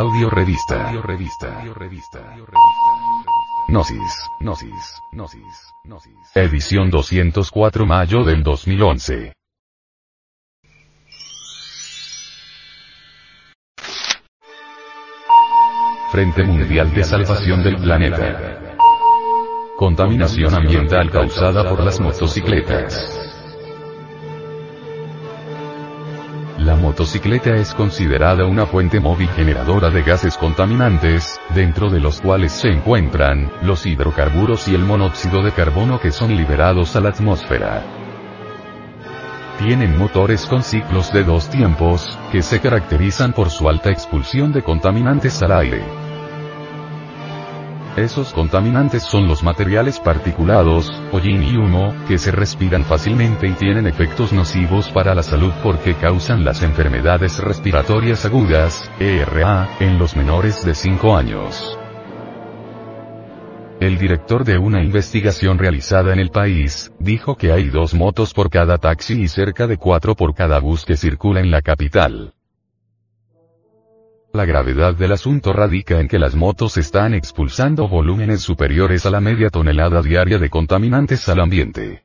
Audio Revista. Gnosis. Edición 204, mayo del 2011. Frente Mundial de Salvación del Planeta. Contaminación ambiental causada por las motocicletas. La motocicleta es considerada una fuente móvil generadora de gases contaminantes, dentro de los cuales se encuentran los hidrocarburos y el monóxido de carbono que son liberados a la atmósfera. Tienen motores con ciclos de 2 tiempos, que se caracterizan por su alta expulsión de contaminantes al aire. Esos contaminantes son los materiales particulados, hollín y humo, que se respiran fácilmente y tienen efectos nocivos para la salud porque causan las enfermedades respiratorias agudas, ERA, en los menores de 5 años. El director de una investigación realizada en el país, dijo que hay 2 motos por cada taxi y cerca de 4 por cada bus que circula en la capital. La gravedad del asunto radica en que las motos están expulsando volúmenes superiores a la media tonelada diaria de contaminantes al ambiente.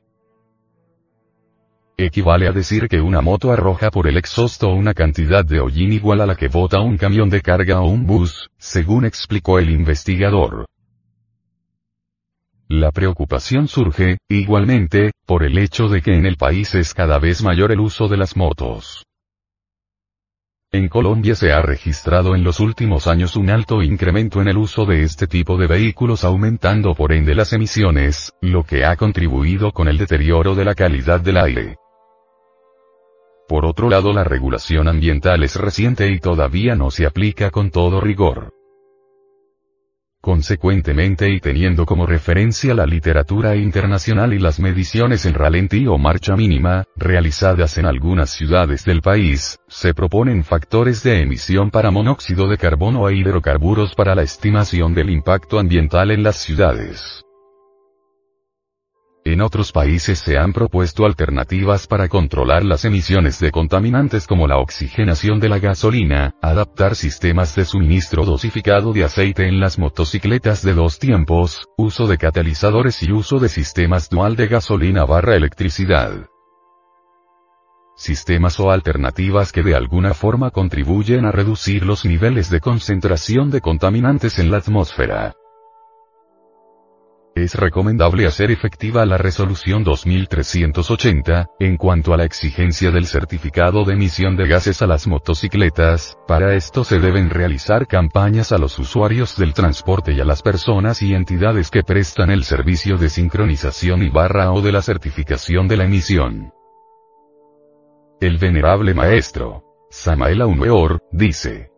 Equivale a decir que una moto arroja por el exhausto una cantidad de hollín igual a la que bota un camión de carga o un bus, según explicó el investigador. La preocupación surge, igualmente, por el hecho de que en el país es cada vez mayor el uso de las motos. En Colombia se ha registrado en los últimos años un alto incremento en el uso de este tipo de vehículos, aumentando por ende las emisiones, lo que ha contribuido con el deterioro de la calidad del aire. Por otro lado, la regulación ambiental es reciente y todavía no se aplica con todo rigor. Consecuentemente, y teniendo como referencia la literatura internacional y las mediciones en ralentí o marcha mínima, realizadas en algunas ciudades del país, se proponen factores de emisión para monóxido de carbono e hidrocarburos para la estimación del impacto ambiental en las ciudades. En otros países se han propuesto alternativas para controlar las emisiones de contaminantes como la oxigenación de la gasolina, adaptar sistemas de suministro dosificado de aceite en las motocicletas de 2 tiempos, uso de catalizadores y uso de sistemas dual de gasolina/electricidad. Sistemas o alternativas que de alguna forma contribuyen a reducir los niveles de concentración de contaminantes en la atmósfera. Es recomendable hacer efectiva la resolución 2380, en cuanto a la exigencia del certificado de emisión de gases a las motocicletas. Para esto se deben realizar campañas a los usuarios del transporte y a las personas y entidades que prestan el servicio de sincronización y / de la certificación de la emisión. El venerable maestro Samael Aun Weor dice: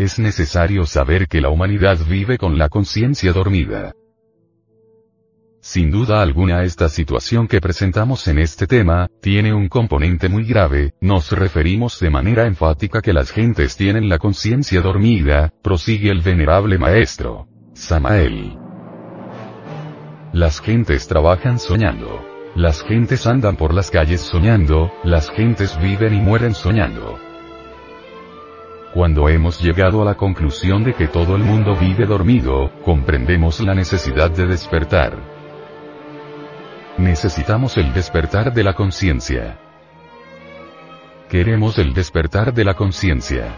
es necesario saber que la humanidad vive con la conciencia dormida. Sin duda alguna, esta situación que presentamos en este tema tiene un componente muy grave. Nos referimos de manera enfática que las gentes tienen la conciencia dormida, prosigue el venerable maestro Samael. Las gentes trabajan soñando. Las gentes andan por las calles soñando. Las gentes viven y mueren soñando. Cuando hemos llegado a la conclusión de que todo el mundo vive dormido, comprendemos la necesidad de despertar. Necesitamos el despertar de la conciencia. Queremos el despertar de la conciencia.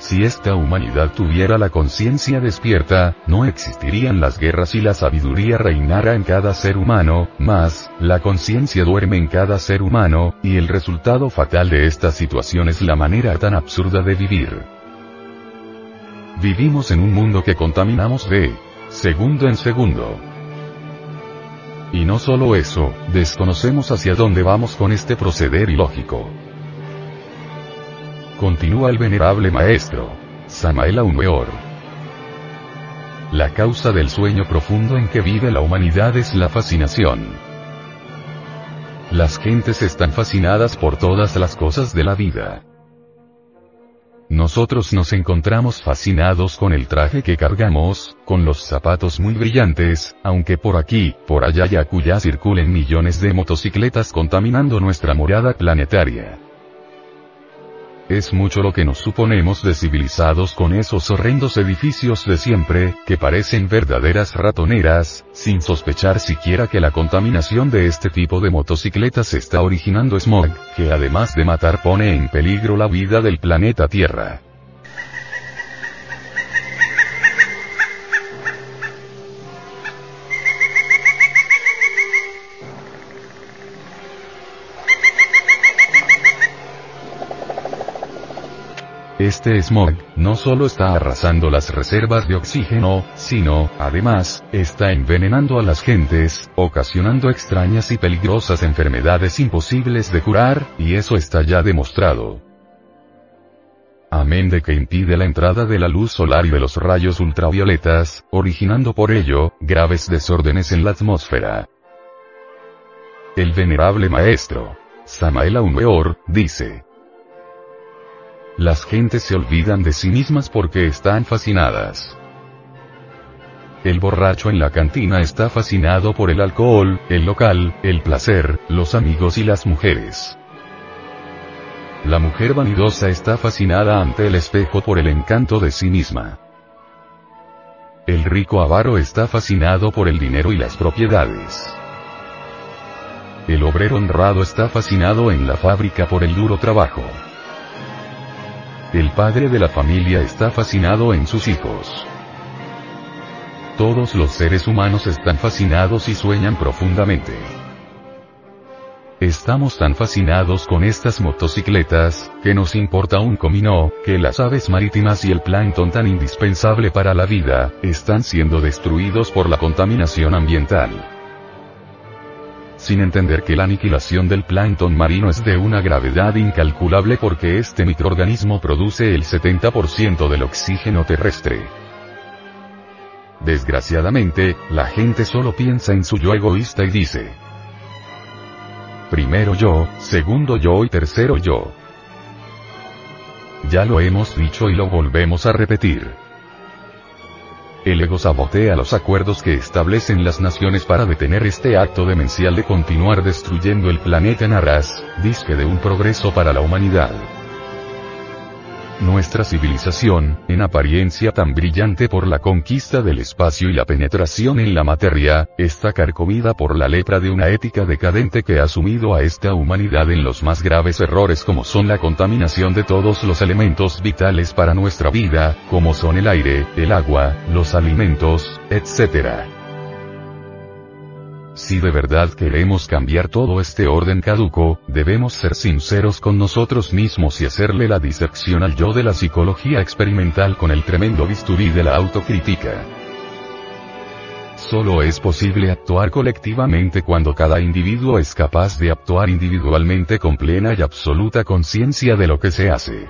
Si esta humanidad tuviera la conciencia despierta, no existirían las guerras y la sabiduría reinara en cada ser humano, mas la conciencia duerme en cada ser humano, y el resultado fatal de esta situación es la manera tan absurda de vivir. Vivimos en un mundo que contaminamos de segundo en segundo. Y no solo eso, desconocemos hacia dónde vamos con este proceder ilógico. Continúa el venerable maestro Samael Aun Weor. La causa del sueño profundo en que vive la humanidad es la fascinación. Las gentes están fascinadas por todas las cosas de la vida. Nosotros nos encontramos fascinados con el traje que cargamos, con los zapatos muy brillantes, aunque por aquí, por allá y acullá circulen millones de motocicletas contaminando nuestra morada planetaria. Es mucho lo que nos suponemos de civilizados con esos horrendos edificios de siempre, que parecen verdaderas ratoneras, sin sospechar siquiera que la contaminación de este tipo de motocicletas está originando smog, que además de matar pone en peligro la vida del planeta Tierra. Este smog, no solo está arrasando las reservas de oxígeno, sino, además, está envenenando a las gentes, ocasionando extrañas y peligrosas enfermedades imposibles de curar, y eso está ya demostrado. Amén de que impide la entrada de la luz solar y de los rayos ultravioletas, originando por ello, graves desórdenes en la atmósfera. El venerable maestro Samael Aun Weor dice: las gentes se olvidan de sí mismas porque están fascinadas. El borracho en la cantina está fascinado por el alcohol, el local, el placer, los amigos y las mujeres. La mujer vanidosa está fascinada ante el espejo por el encanto de sí misma. El rico avaro está fascinado por el dinero y las propiedades. El obrero honrado está fascinado en la fábrica por el duro trabajo. El padre de la familia está fascinado en sus hijos. Todos los seres humanos están fascinados y sueñan profundamente. Estamos tan fascinados con estas motocicletas, que nos importa un comino, que las aves marítimas y el plancton tan indispensable para la vida, están siendo destruidos por la contaminación ambiental. Sin entender que la aniquilación del plancton marino es de una gravedad incalculable porque este microorganismo produce el 70% del oxígeno terrestre. Desgraciadamente, la gente solo piensa en su yo egoísta y dice: primero yo, segundo yo y tercero yo. Ya lo hemos dicho y lo volvemos a repetir. El ego sabotea los acuerdos que establecen las naciones para detener este acto demencial de continuar destruyendo el planeta en aras, dizque de un progreso para la humanidad. Nuestra civilización, en apariencia tan brillante por la conquista del espacio y la penetración en la materia, está carcomida por la lepra de una ética decadente que ha sumido a esta humanidad en los más graves errores como son la contaminación de todos los elementos vitales para nuestra vida, como son el aire, el agua, los alimentos, etc. Si de verdad queremos cambiar todo este orden caduco, debemos ser sinceros con nosotros mismos y hacerle la disección al yo de la psicología experimental con el tremendo bisturí de la autocrítica. Solo es posible actuar colectivamente cuando cada individuo es capaz de actuar individualmente con plena y absoluta conciencia de lo que se hace.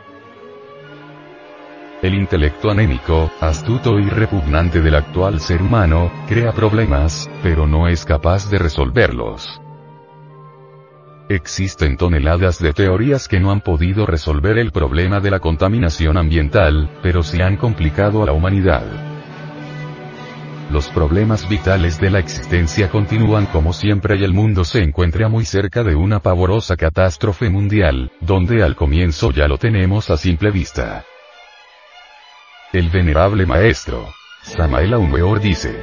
El intelecto anémico, astuto y repugnante del actual ser humano, crea problemas, pero no es capaz de resolverlos. Existen toneladas de teorías que no han podido resolver el problema de la contaminación ambiental, pero sí han complicado a la humanidad. Los problemas vitales de la existencia continúan como siempre y el mundo se encuentra muy cerca de una pavorosa catástrofe mundial, donde al comienzo ya lo tenemos a simple vista. El venerable maestro Samael Aun Weor dice: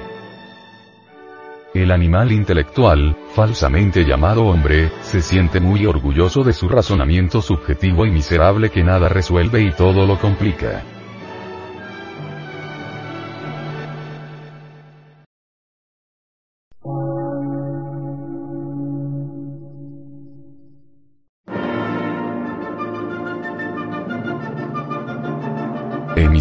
el animal intelectual, falsamente llamado hombre, se siente muy orgulloso de su razonamiento subjetivo y miserable que nada resuelve y todo lo complica.